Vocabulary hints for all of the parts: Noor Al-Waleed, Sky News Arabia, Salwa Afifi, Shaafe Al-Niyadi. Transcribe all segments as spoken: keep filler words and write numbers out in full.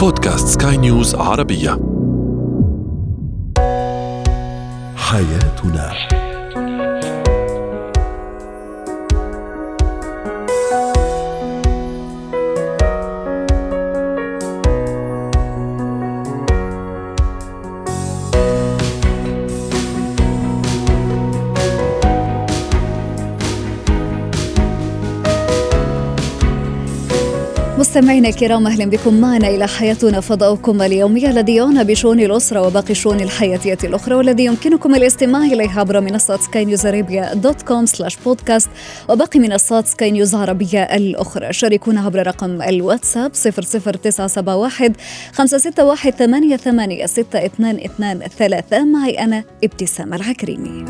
بودكاست سكاي نيوز عربية. حياتنا مستمعينا الكرام، أهلا بكم معنا إلى حياتنا، فضاؤكم اليومي الذي يعنى بشؤون الأسرة وباقي الشؤون الحياتية الأخرى، والذي يمكنكم الاستماع إليه عبر منصات سكاي نيوز أرابيا دوت كوم سلاش بودكاست وباقي منصات سكاي نيوز عربية الأخرى. شاركونا عبر رقم الواتساب صفر صفر تسعة سبعة واحد خمسة ستة واحد ثمانية ثمانية ستة اثنان اثنان ثلاثة. معي أنا ابتسام العكريمي.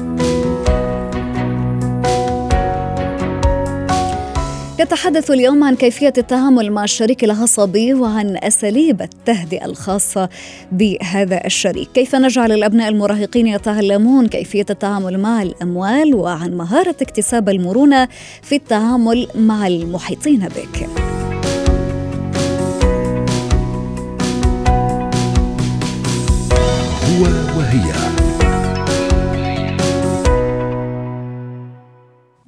نتحدث اليوم عن كيفية التعامل مع الشريك العصبي وعن أساليب التهدئة الخاصة بهذا الشريك، كيف نجعل الأبناء المراهقين يتعلمون كيفية التعامل مع الأموال، وعن مهارة اكتساب المرونة في التعامل مع المحيطين بك. هو وهي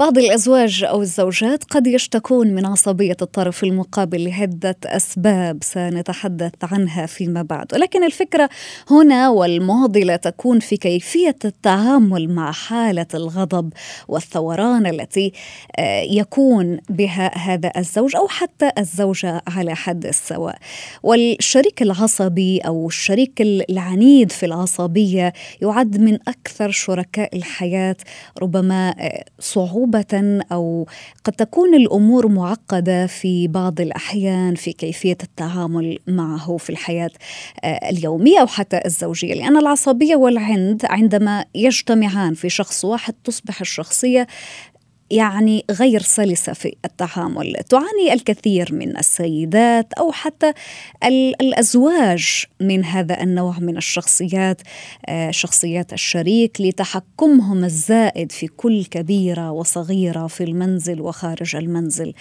بعض الأزواج أو الزوجات قد يشتكون من عصبية الطرف المقابل لعدة أسباب سنتحدث عنها فيما بعد، ولكن الفكرة هنا والمعضلة تكون في كيفية التعامل مع حالة الغضب والثوران التي يكون بها هذا الزوج أو حتى الزوجة على حد السواء. والشريك العصبي أو الشريك العنيد في العصبية يعد من أكثر شركاء الحياة ربما صعوبة أو قد تكون الأمور معقدة في بعض الأحيان في كيفية التعامل معه في الحياة اليومية أو حتى الزوجية، لأن العصبية والعند عندما يجتمعان في شخص واحد تصبح الشخصية يعني غير سلسة في التعامل. تعاني الكثير من السيدات أو حتى الأزواج من هذا النوع من الشخصيات، شخصيات الشريك لتحكمهم الزائد في كل كبيرة وصغيرة في المنزل وخارج المنزل،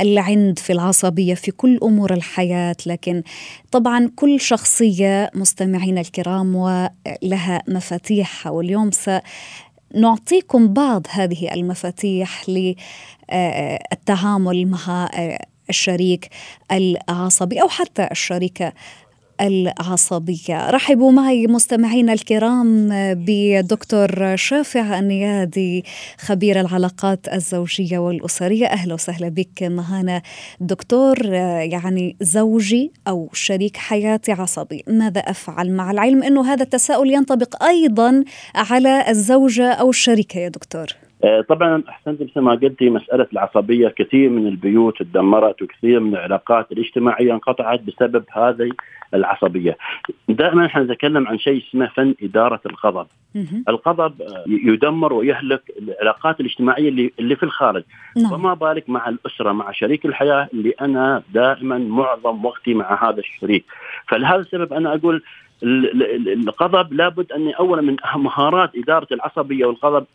العند في العصبية في كل أمور الحياة. لكن طبعا كل شخصية مستمعين الكرام ولها مفاتيحها، واليوم س نعطيكم بعض هذه المفاتيح للتعامل مع الشريك العصبي أو حتى الشريكة العصبية. رحبوا معي مستمعينا الكرام بدكتور شافع النيادي، خبير العلاقات الزوجية والأسرية. أهلا وسهلا بك معنا دكتور. يعني زوجي أو شريك حياتي عصبي، ماذا أفعل؟ مع العلم أنه هذا التساؤل ينطبق أيضا على الزوجة أو الشريكة يا دكتور. طبعا أحسنت بسما قلتي، مسألة العصبية كثير من البيوت تدمرت وكثير من العلاقات الاجتماعية انقطعت بسبب هذه العصبية. دائما نحن نتكلم عن شيء اسمه فن إدارة الغضب. الغضب يدمر ويهلك العلاقات الاجتماعية اللي, اللي في الخارج، وما بالك مع الأسرة مع شريك الحياة اللي أنا دائما معظم وقتي مع هذا الشريك. فلهذا السبب أنا أقول الغضب لابد أن أولا من أهم مهارات إدارة العصبية والغضب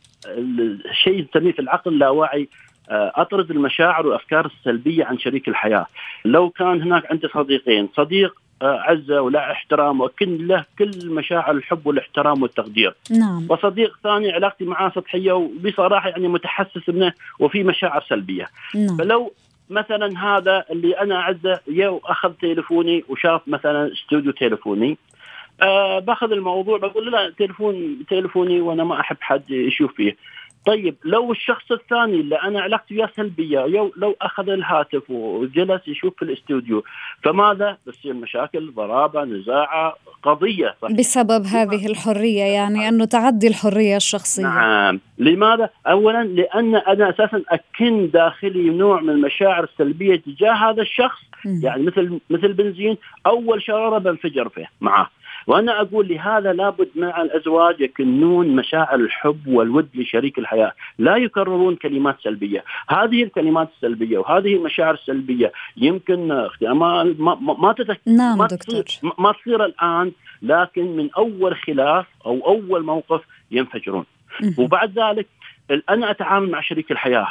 شيء تسميه في العقل اللاواعي، أطرد المشاعر والأفكار السلبية عن شريك الحياة. لو كان هناك عندي صديقين، صديق عزة ولا احترام وكن له كل مشاعر الحب والاحترام والتقدير، نعم. وصديق ثاني علاقتي معاه سطحية وبصراحة يعني متحسس منه وفي مشاعر سلبية، نعم. فلو مثلا هذا اللي أنا عزة يو أخذ تليفوني وشاف مثلا استوديو تليفوني، أه باخذ الموضوع بقول لا تلفون تلفوني وأنا ما أحب حد يشوف فيه. طيب لو الشخص الثاني اللي أنا علاقتي وياه سلبية لو أخذ الهاتف وجلس يشوف في الاستوديو، فماذا بتصير؟ مشاكل، ضرابة، نزاعة، قضية، صحيح؟ بسبب هذه الحرية، يعني أنه تعدي الحرية الشخصية. نعم. لماذا؟ أولا لأن أنا أساسا أكن داخلي نوع من المشاعر السلبية تجاه هذا الشخص، م. يعني مثل مثل بنزين أول شرارة بنفجر فيه معه. وأنا أقول لهذا لابد مع الأزواج يكنون مشاعر الحب والود لشريك الحياة، لا يكررون كلمات سلبية. هذه الكلمات السلبية وهذه المشاعر السلبية يمكن أختي ما ما ما, تتك... نعم ما تصير ما تصير الآن، لكن من أول خلاف أو أول موقف ينفجرون. وبعد ذلك أنا أتعامل مع شريك الحياة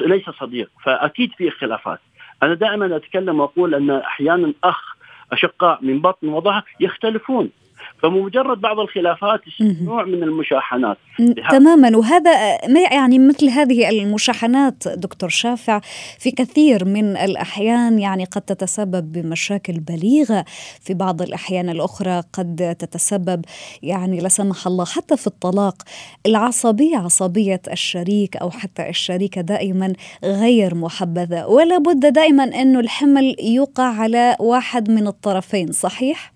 ليس صديق، فأكيد في خلافات. أنا دائما أتكلم وأقول أن أحيانا أخ أشقاء من بطن وضعها يختلفون، فمجرد بعض الخلافات نوع من المشاحنات. تماما. وهذا يعني مثل هذه المشاحنات دكتور شافع في كثير من الأحيان يعني قد تتسبب بمشاكل بليغة، في بعض الأحيان الأخرى قد تتسبب يعني لا سمح الله حتى في الطلاق. العصبية عصبية الشريك أو حتى الشريكة دائما غير محبذة، ولا بد دائما أنه الحمل يقع على واحد من الطرفين، صحيح؟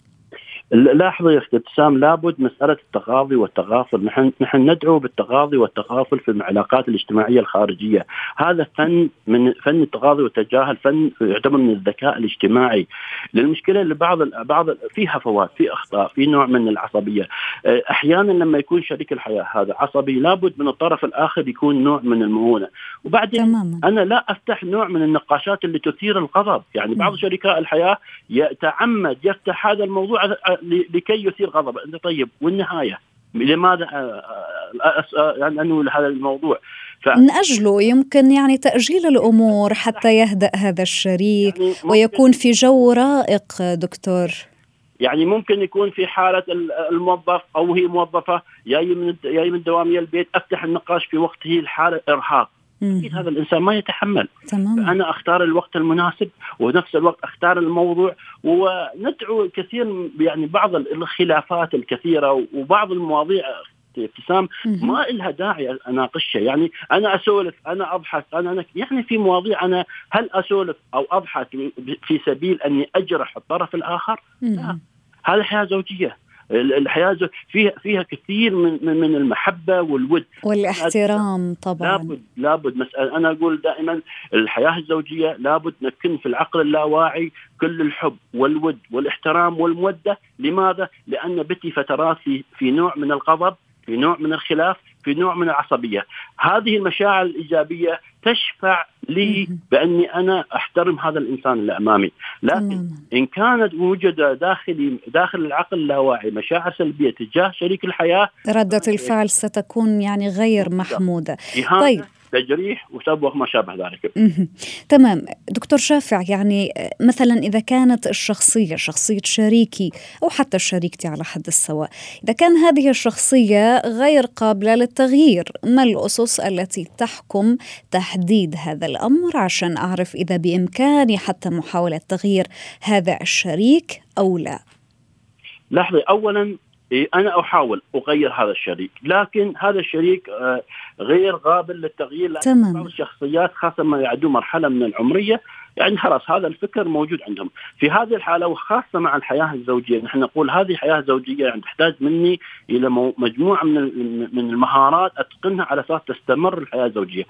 لاحظوا يا أخت ابتسام، لابد مسألة التغاضي والتغافل، نحن نحن ندعو بالتغاضي والتغافل في العلاقات الاجتماعية الخارجية. هذا فن من فن التغاضي والتجاهل، فن يعتبر من الذكاء الاجتماعي. للمشكلة اللي بعض بعض في هفوات، في أخطاء، في نوع من العصبية. أحيانا لما يكون شريك الحياة هذا عصبي، لابد من الطرف الآخر يكون نوع من المؤونة. وبعدين أنا لا أفتح نوع من النقاشات اللي تثير الغضب، يعني بعض شركاء الحياة يتعمد يفتح هذا الموضوع لكي يثير غضب. أنت طيب، والنهاية لماذا أنه هذا الموضوع ف... نأجله، يمكن يعني تأجيل الأمور حتى يهدأ هذا الشريك يعني ويكون في جو رائق دكتور. يعني ممكن يكون في حالة الموظف أو هي موظفة جاي من جاي من دوامية البيت، أفتح النقاش في وقت هي الحالة إرهاق، أكيد هذا الإنسان ما يتحمل. تمام. أنا أختار الوقت المناسب ونفس الوقت أختار الموضوع، وندعو كثير يعني بعض الخلافات الكثيرة وبعض المواضيع ابتسام ما إلها داعي أناقشها. يعني أنا أسولف، أنا أبحث، أنا يعني في مواضيع أنا هل أسولف أو أبحث في سبيل أني أجرح الطرف الآخر؟ لا، هذه حياة زوجية، الحياة فيها فيها كثير من من المحبة والود والاحترام. طبعا لابد لابد مسألة، أنا أقول دائما الحياة الزوجية لابد نكن في العقل اللاواعي كل الحب والود والاحترام والمودة. لماذا؟ لأن بتي فترات في في نوع من الغضب، في نوع من الخلاف، في نوع من العصبية. هذه المشاعر الإيجابية تشفع لي بأني أنا أحترم هذا الإنسان اللي أمامي. لكن إن كانت وجد داخلي داخل العقل اللاواعي مشاعر سلبية تجاه شريك الحياة، ردة الفعل ستكون يعني غير محمودة. طيب، تجريح وسبوخ ما شابه ذلك. تمام دكتور شافع، يعني مثلا إذا كانت الشخصية شخصية شريكي أو حتى شريكتي على حد السواء، إذا كان هذه الشخصية غير قابلة للتغيير، ما الأسس التي تحكم تحديد هذا الأمر عشان أعرف إذا بإمكاني حتى محاولة تغيير هذا الشريك أو لا؟ لحظة، أولا أنا أحاول أغير هذا الشريك، لكن هذا الشريك غير قابل للتغيير. لأن بعض الشخصيات خاصة ما يعدوا مرحلة من العمرية يعني خلاص هذا الفكر موجود عندهم. في هذه الحالة وخاصة مع الحياة الزوجية، نحن نقول هذه حياة زوجية يعني تحتاج مني إلى مجموعة من من المهارات أتقنها على أساس تستمر الحياة الزوجية.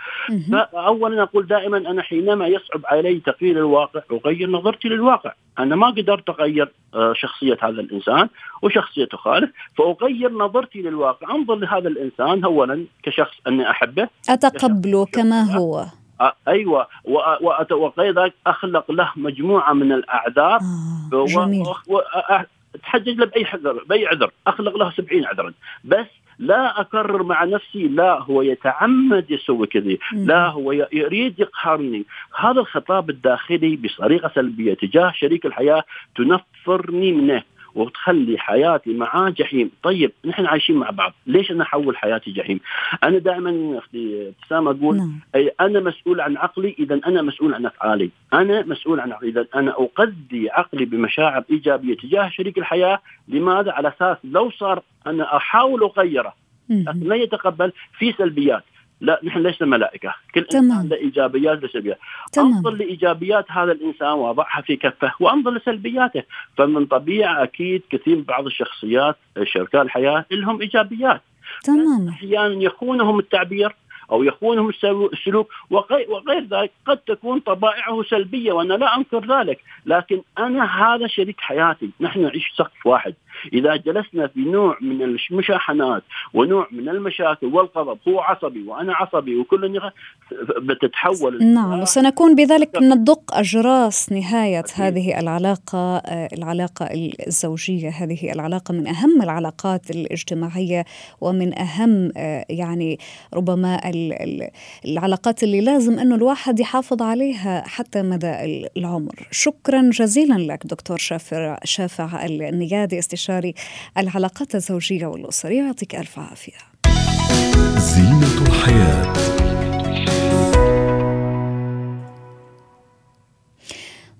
فأولا أقول دائما أنا حينما يصعب علي تغيير الواقع أغير نظرتي للواقع. أنا ما قدرت أغير شخصية هذا الإنسان وشخصيته خالف، فأغير نظرتي للواقع، أنظر لهذا الإنسان أولا كشخص أني أحبه، أتقبله كما هو. أيوة، وأتوقع أخلق له مجموعة من الأعذار وأتحجج له بأي عذر بأي عذر أخلق له سبعين عذرا، بس لا أكرر مع نفسي لا هو يتعمد يسوي كذي، لا هو يريد يقهرني. هذا الخطاب الداخلي بطريقة سلبية تجاه شريك الحياة تنفرني منه وتخلي حياتي معاه جحيم. طيب نحن عايشين مع بعض، ليش أنا أحول حياتي جحيم؟ أنا دائما أختي ابتسام أقول أنا مسؤول عن عقلي، إذا أنا مسؤول عن أفعالي. أنا مسؤول عن عقلي، إذا أنا أقضي عقلي بمشاعر إيجابية تجاه شريك الحياة. لماذا؟ على أساس لو صار أنا أحاول أغيره لكن لا يتقبل، في سلبيات. لا، نحن ليش ملائكة، كل إنسان له إيجابيات وسلبيات. أنظر لإيجابيات هذا الإنسان وأضعها في كفه، وأنظر لسلبياته. فمن طبيعة أكيد كثير بعض الشخصيات شركاء الحياة لهم إيجابيات، أحيانا يخونهم التعبير أو يخونهم السلوك وغير ذلك. قد تكون طبائعه سلبية وأنا لا أنكر ذلك، لكن أنا هذا شريك حياتي، نحن نعيش سقف واحد. إذا جلسنا في نوع من المشاحنات ونوع من المشاكل والغضب، هو عصبي وأنا عصبي وكلنا بتتحول. نعم، سنكون بذلك ندق أجراس نهاية هذه العلاقة، العلاقة الزوجية، هذه العلاقة من أهم العلاقات الاجتماعية ومن أهم يعني ربما العلاقات اللي لازم أنه الواحد يحافظ عليها حتى مدى العمر. شكرا جزيلا لك دكتور شافع النيادي، استشاري العلاقات الزوجية والأسرية، يعطيك ألف عافية. زينة الحياة.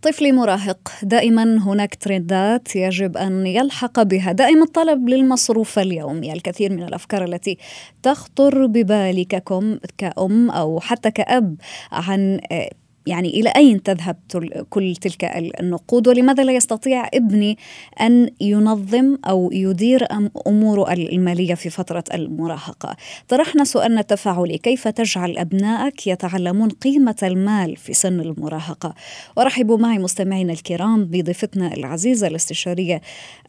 طفلي مراهق، دائما هناك ترندات يجب أن يلحق بها، دائما الطلب للمصروف اليومي، الكثير من الأفكار التي تخطر ببالك كأم أو حتى كأب عن يعني إلى أين تذهب كل تلك النقود، ولماذا لا يستطيع ابني أن ينظم أو يدير أموره المالية في فترة المراهقة. طرحنا سؤالنا التفاعلي: كيف تجعل أبنائك يتعلمون قيمة المال في سن المراهقة؟ ورحبوا معي مستمعينا الكرام بضيفتنا العزيزة الاستشارية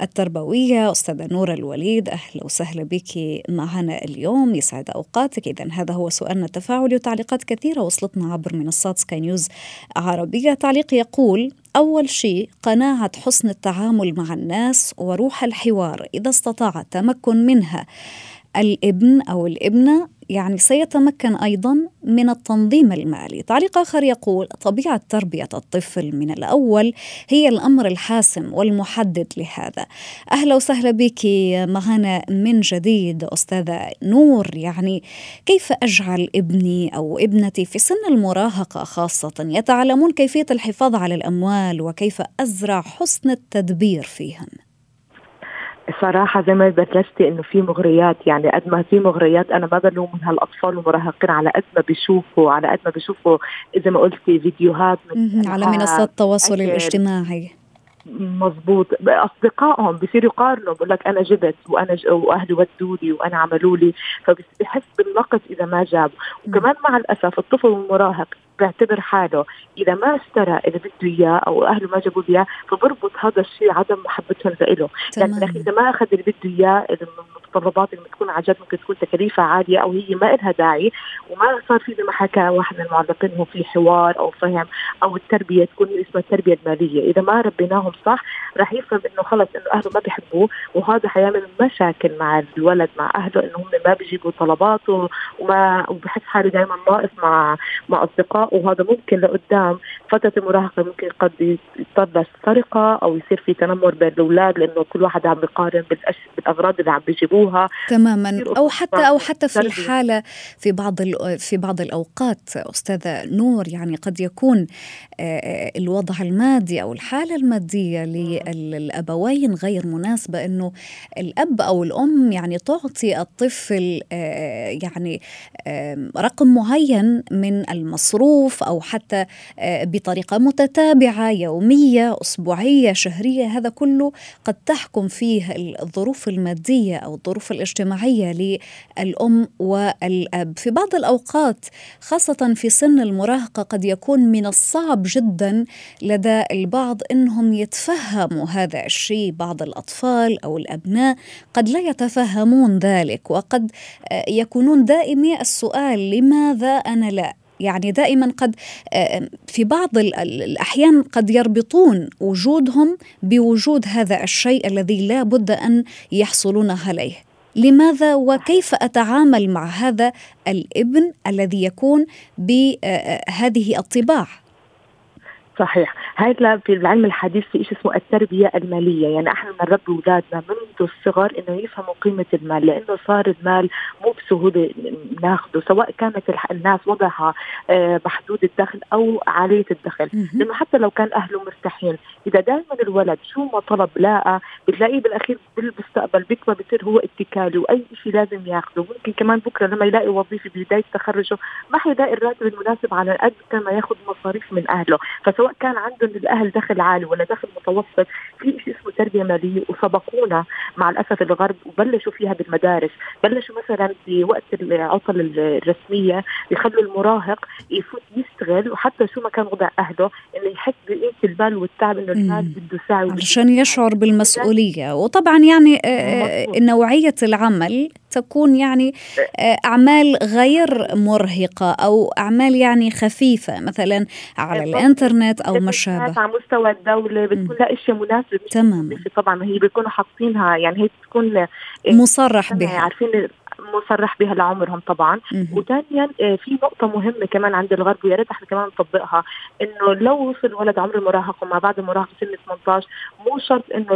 التربوية أستاذة نور الوليد. أهلا وسهلا بك معنا اليوم، يسعد أوقاتك. إذن هذا هو سؤالنا التفاعلي، وتعليقات كثيرة وصلتنا عبر منصات سكاي نيوز عربية. تعليق يقول: أول شيء قناعة حسن التعامل مع الناس وروح الحوار، إذا استطاع التمكن منها الابن أو الابنة يعني سيتمكن أيضا من التنظيم المالي. تعليق آخر يقول: طبيعة تربية الطفل من الأول هي الأمر الحاسم والمحدد لهذا. أهلا وسهلا بك معنا من جديد أستاذة نور. يعني كيف أجعل ابني أو ابنتي في سن المراهقة خاصة يتعلمون كيفية الحفاظ على الأموال وكيف أزرع حسن التدبير فيهم؟ صراحة زي ما بلشتي إنه في مغريات، يعني قد ما في مغريات أنا ما بلوم من هالأطفال المراهقين على قد ما بيشوفوا على قد ما بيشوفوا إذا ما قلتي فيديوهات من على منصات التواصل الاجتماعي. مظبوط، أصدقائهم بيصير يقارنوا، بقول لك أنا جبت وأنا ج... وأهلي ودولي وأنا عملولي، فبيحس بالنقص إذا ما جاب. وكمان مع الأسف الطفل المراهق بيعتبر حاله إذا ما اشترى اللي بده إياه أو أهله ما جابوا إياه فبربط هذا الشيء عدم محبتهم لإله، يعني إذا ما أخذ اللي بده إياه المتطلبات اللي بتكون عن جد ممكن تكون تكلفة عالية أو هي ما إلها داعي، وما صار في زي ما حكى واحد من المعلقين هو في حوار أو فهم أو التربية تكون اسمها التربية المالية. إذا ما ربيناهم صح راح يفهم إنه خلص إنه أهله ما بيحبوه، وهذا حيعمل مشاكل مع الولد مع أهله إنه هم ما بيجيبوا طلباته وما وبحس حاله دائما ناقص مع مع أصدقاء، وهذا ممكن لقدام فترة المراهقة ممكن قد يتطلع سرقة أو يصير في تنمر بين الأولاد لأنه كل واحد عم بيقارن بالأغراض اللي عم بيجيبوها. تماما، أو حتى أو حتى في الحالة في بعض في بعض الأوقات أستاذة نور يعني قد يكون الوضع المادي أو الحالة المادية للأبوين غير مناسبة، إنه الأب أو الأم يعني تعطي الطفل يعني رقم معين من المصروف أو حتى بطريقة متتابعة يومية أسبوعية شهرية، هذا كله قد تحكم فيه الظروف المادية أو الظروف الاجتماعية للأم والأب. في بعض الأوقات خاصة في سن المراهقة قد يكون من الصعب جدا لدى البعض أنهم يتفهموا هذا الشيء، بعض الأطفال أو الأبناء قد لا يتفهمون ذلك وقد يكونون دائمي السؤال: لماذا أنا لا؟ يعني دائما قد في بعض الأحيان قد يربطون وجودهم بوجود هذا الشيء الذي لا بد أن يحصلون عليه. لماذا وكيف أتعامل مع هذا الابن الذي يكون بهذه الطباع؟ صحيح، هذا في العلم الحديث في شيء اسمه التربية المالية، يعني احنا نربي اولادنا منذ الصغر انه يفهموا قيمة المال، لانه صار المال مو بسهولة ناخده سواء كانت الناس وضعها محدود الدخل او عالية الدخل، لانه حتى لو كان اهله مرتاحين اذا دائما الولد شو ما طلب لاقى بتلاقيه بالاخير بالمستقبل بكره بصير هو اتكالي واي شيء لازم ياخده، ممكن كمان بكره لما يلاقي وظيفة بداية تخرجه ما حيلاقي الراتب المناسب على قد ما ياخذ مصاريف من اهله، فسواء كان عندهم الأهل دخل عالي ولا دخل متوسط في شيء اسمه التربية مالية وسبقونا مع الأسف الغرب وبلشوا فيها بالمدارس. بلشوا مثلا في وقت العطل الرسمية يخلوا المراهق يفوت يشتغل وحتى شو ما كان وضع أهله إنه يحس بقيمة البال والتعب إنه الناس بده يساعد عشان يشعر بالمسؤولية. وطبعا يعني نوعية العمل تكون يعني أعمال غير مرهقة أو أعمال يعني خفيفة مثلا على الإنترنت أو ما شابه على مستوى الدولة بتكون لا إشي مناسب تمام. طبعا هي بيكونوا حاطينها يعني هي بتكون مصرح بها عارفين مصرح بها لعمرهم طبعا. وثانيا في نقطة مهمة كمان عند الغرب ويا ريت احنا كمان نطبقها إنه لو وصل ولد عمر المراهقة وما بعد المراهقة سن ثمانية عشر مو شرط إنه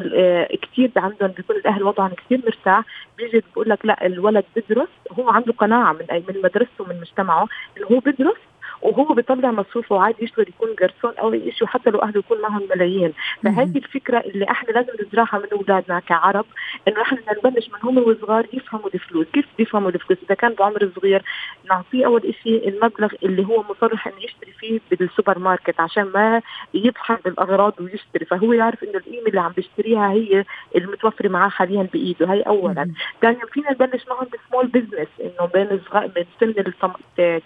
كتير عندهم بيكون الأهل وضعهم كتير مرتاح بيجي بقول لك لا الولد بدرس هو عنده قناعة من من مدرسته ومن مجتمعه إنه هو بدرس وهو بيطلع مصروفه وعادي يشتغل يكون قرصون أو يشتغل حتى لو أهله يكون معهم ملايين. فهذه الفكرة اللي احنا لازم نزرعها من أولادنا كعرب إنه احنا نبلش من هم وصغار يفهموا الفلوس كيف بيفهموا الفلوس. إذا كان بعمر صغير نعطيه أول إشي المبلغ اللي هو مصرح إنه يشتري فيه بالسوبر ماركت عشان ما يضحك بالأغراض ويشتري فهو يعرف إنه القيمة اللي عم بيشتريها هي المتوفرة معاه حاليا بإيده. هاي أولا. ثانيا فينا نبلش معهم بسمول بزنس إنه بين صغار من سن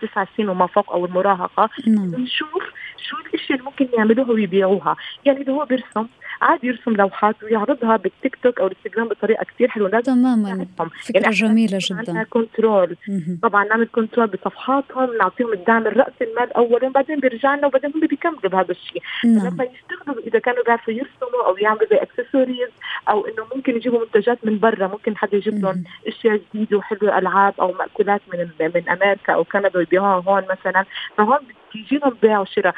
تسع سنين وما فوق أو المراهقة نشوف شو الاشياء اللي ممكن يعملوها ويبيعوها. يعني إذا هو بيرسم عادي يرسم لوحات ويعرضها بالتيك توك أو الانستغرام بطريقة كتير حلوة لازم تماما فكرة يعني جميلة جدا. كنترول طبعا نعمل كنترول بصفحاتهم نعطيهم الدعم الرأس المال أولا بعدين بيرجعنا وبعدين هم بيكملوا بهذا الشيء لما يشتغلوا إذا كانوا بيعرفوا يرسموا أو يعملوا زي اكسسوارز أو إنه ممكن يجيبوا منتجات من برا ممكن حد يجيب لهم أشياء جديدة وحلوة ألعاب أو مأكولات من من أمريكا أو كندا ويبيعوها هون مثلا. فهون بتيجينا بيع وشراء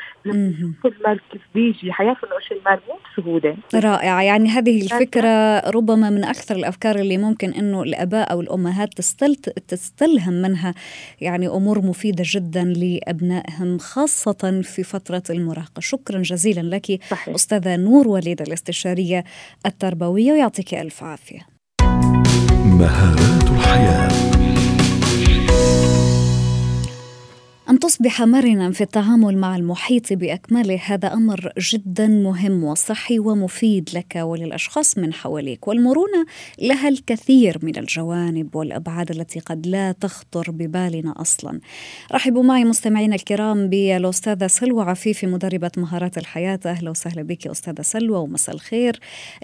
كل مال كيف بيجي حياتنا وش المال مو بسهولة. رائعة يعني هذه الفكرة ربما من أكثر الأفكار اللي ممكن إنه الآباء أو الأمهات تستلت تستلهم منها يعني أمور مفيدة جدا لأبنائهم خاصة في فترة المراهقة. شكرا جزيلا لك أستاذة نور وليد الاستشارية التربوية ويعطيك ألف عافية. مهارات الحياة أن تصبح مرناً في التعامل مع المحيط بأكمله هذا أمر جداً مهم وصحي ومفيد لك وللأشخاص من حواليك. والمرونة لها الكثير من الجوانب والأبعاد التي قد لا تخطر ببالنا أصلاً. رحبوا معي مستمعين الكرام بالأستاذة سلوى عفيفي مدربة مهارات الحياة. أهلا وسهلا بك أستاذة سلوى ومساء الخير.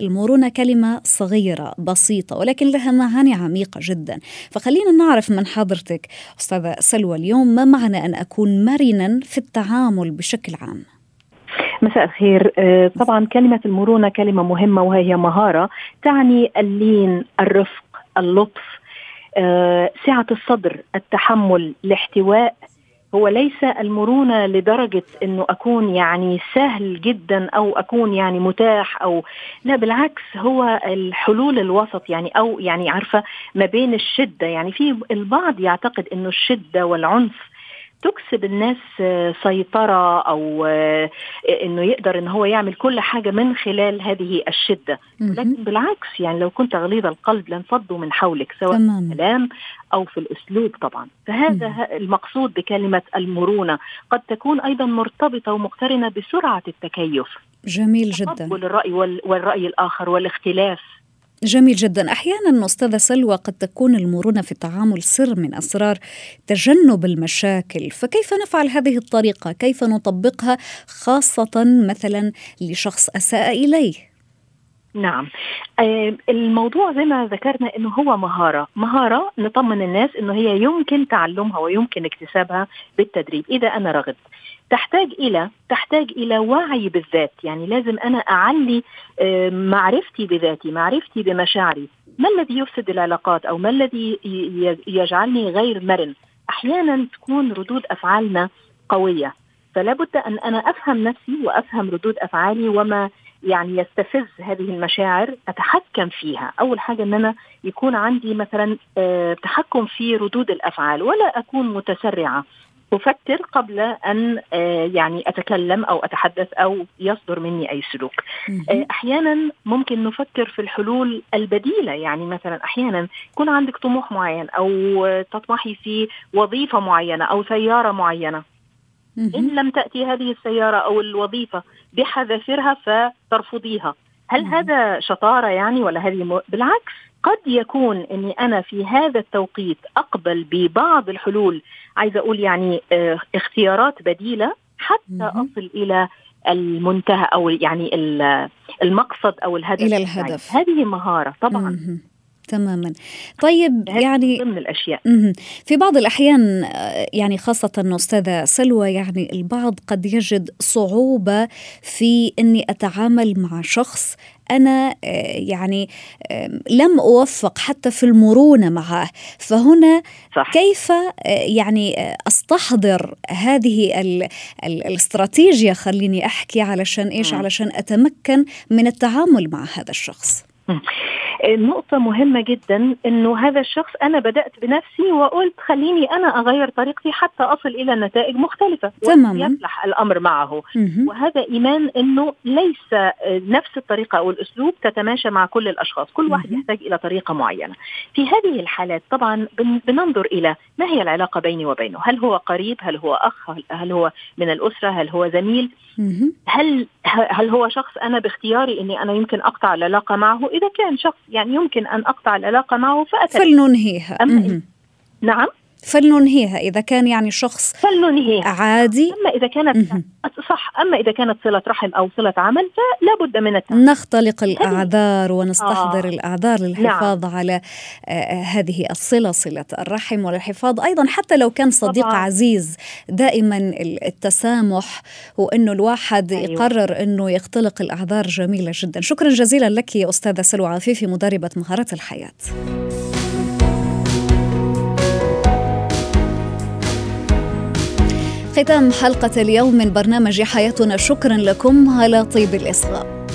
المرونة كلمة صغيرة بسيطة ولكن لها معاني عميقة جداً. فخلينا نعرف من حضرتك أستاذة سلوى اليوم ما معنى أن أكون مرناً في التعامل بشكل عام؟ مساء الخير. طبعاً كلمة المرونة كلمة مهمة وهي مهارة تعني اللين الرفق اللطف سعة الصدر التحمل الاحتواء. هو ليس المرونة لدرجة أنه أكون يعني سهل جدا أو أكون يعني متاح أو لا بالعكس هو الحلول الوسط يعني أو يعني عارفة ما بين الشدة. يعني في البعض يعتقد أنه الشدة والعنف تكسب الناس سيطرة أو أنه يقدر أنه هو يعمل كل حاجة من خلال هذه الشدة. لكن بالعكس يعني لو كنت غليظ القلب لانفضوا من حولك سواء في الكلام أو في الأسلوب طبعا. فهذا المقصود بكلمة المرونة. قد تكون أيضا مرتبطة ومقترنة بسرعة التكيف. جميل جدا تقبل الرأي والرأي الآخر والاختلاف. جميل جدا. أحيانا أستاذة سلوى قد تكون المرونة في التعامل سر من أسرار تجنب المشاكل. فكيف نفعل هذه الطريقة؟ كيف نطبقها خاصة مثلا لشخص أساء إليه؟ نعم الموضوع زي ما ذكرنا أنه هو مهارة مهارة نطمن الناس أنه هي يمكن تعلمها ويمكن اكتسابها بالتدريب إذا أنا رغبت. تحتاج إلى تحتاج إلى وعي بالذات. يعني لازم أنا أعلي معرفتي بذاتي معرفتي بمشاعري. ما الذي يفسد العلاقات أو ما الذي يجعلني غير مرن؟ أحيانا تكون ردود أفعالنا قوية فلا بد أن أنا أفهم نفسي وأفهم ردود أفعالي وما يعني يستفز هذه المشاعر أتحكم فيها. أول حاجة أن أنا يكون عندي مثلا تحكم في ردود الأفعال ولا أكون متسرعة أفكر قبل أن يعني أتكلم أو أتحدث أو يصدر مني أي سلوك. أحيانا ممكن نفكر في الحلول البديلة. يعني مثلا أحيانا يكون عندك طموح معين أو تطمحي في وظيفة معينة أو سيارة معينة إن لم تأتي هذه السيارة أو الوظيفة بحذافيرها فترفضيها هل هذا شطارة يعني ولا هذه م... بالعكس قد يكون أني أنا في هذا التوقيت أقبل ببعض الحلول، عايزة أقول يعني اختيارات بديلة حتى أصل إلى المنتهى أو يعني المقصد أو الهدف إلى الهدف. هذه مهارة طبعا. مم. تماما. طيب يعني ضمن الأشياء في بعض الأحيان يعني خاصة أستاذة سلوى يعني البعض قد يجد صعوبة في أني أتعامل مع شخص أنا يعني لم أوفق حتى في المرونة معه، فهنا صح. كيف يعني أستحضر هذه ال ال الاستراتيجية خليني أحكي علشان إيش م. علشان أتمكن من التعامل مع هذا الشخص؟ م. نقطة مهمة جدا أنه هذا الشخص أنا بدأت بنفسي وقلت خليني أنا أغير طريقتي حتى أصل إلى نتائج مختلفة ويفلح الأمر معه. مم. وهذا إيمان أنه ليس نفس الطريقة أو الأسلوب تتماشى مع كل الأشخاص، كل واحد مم. يحتاج إلى طريقة معينة. في هذه الحالات طبعا بننظر إلى ما هي العلاقة بيني وبينه، هل هو قريب، هل هو أخ، هل هو من الأسرة، هل هو زميل، هل هل هو شخص أنا باختياري أني أنا يمكن أقطع العلاقة معه. إذا كان شخص يعني يمكن أن أقطع العلاقة معه فأترك فلننهيها. أم... نعم فلننهيها إذا كان يعني شخص فلننهيها عادي. أما إذا كانت م-م. صح أما إذا كانت صلة رحم أو صلة عمل فلا بد من التعامل، نختلق الأعذار ونستحضر آه. الأعذار للحفاظ نعم. على آه هذه الصلة، صلة الرحم، والحفاظ أيضا حتى لو كان صديق طبعا. عزيز، دائما التسامح وأنه الواحد أيوه. يقرر أنه يختلق الأعذار. جميلة جدا، شكرا جزيلا لك يا أستاذة سلوى عفيفي، مدربة مهارات الحياة. ختام حلقة اليوم من برنامج حياتنا، شكرا لكم على طيب الإصغاء.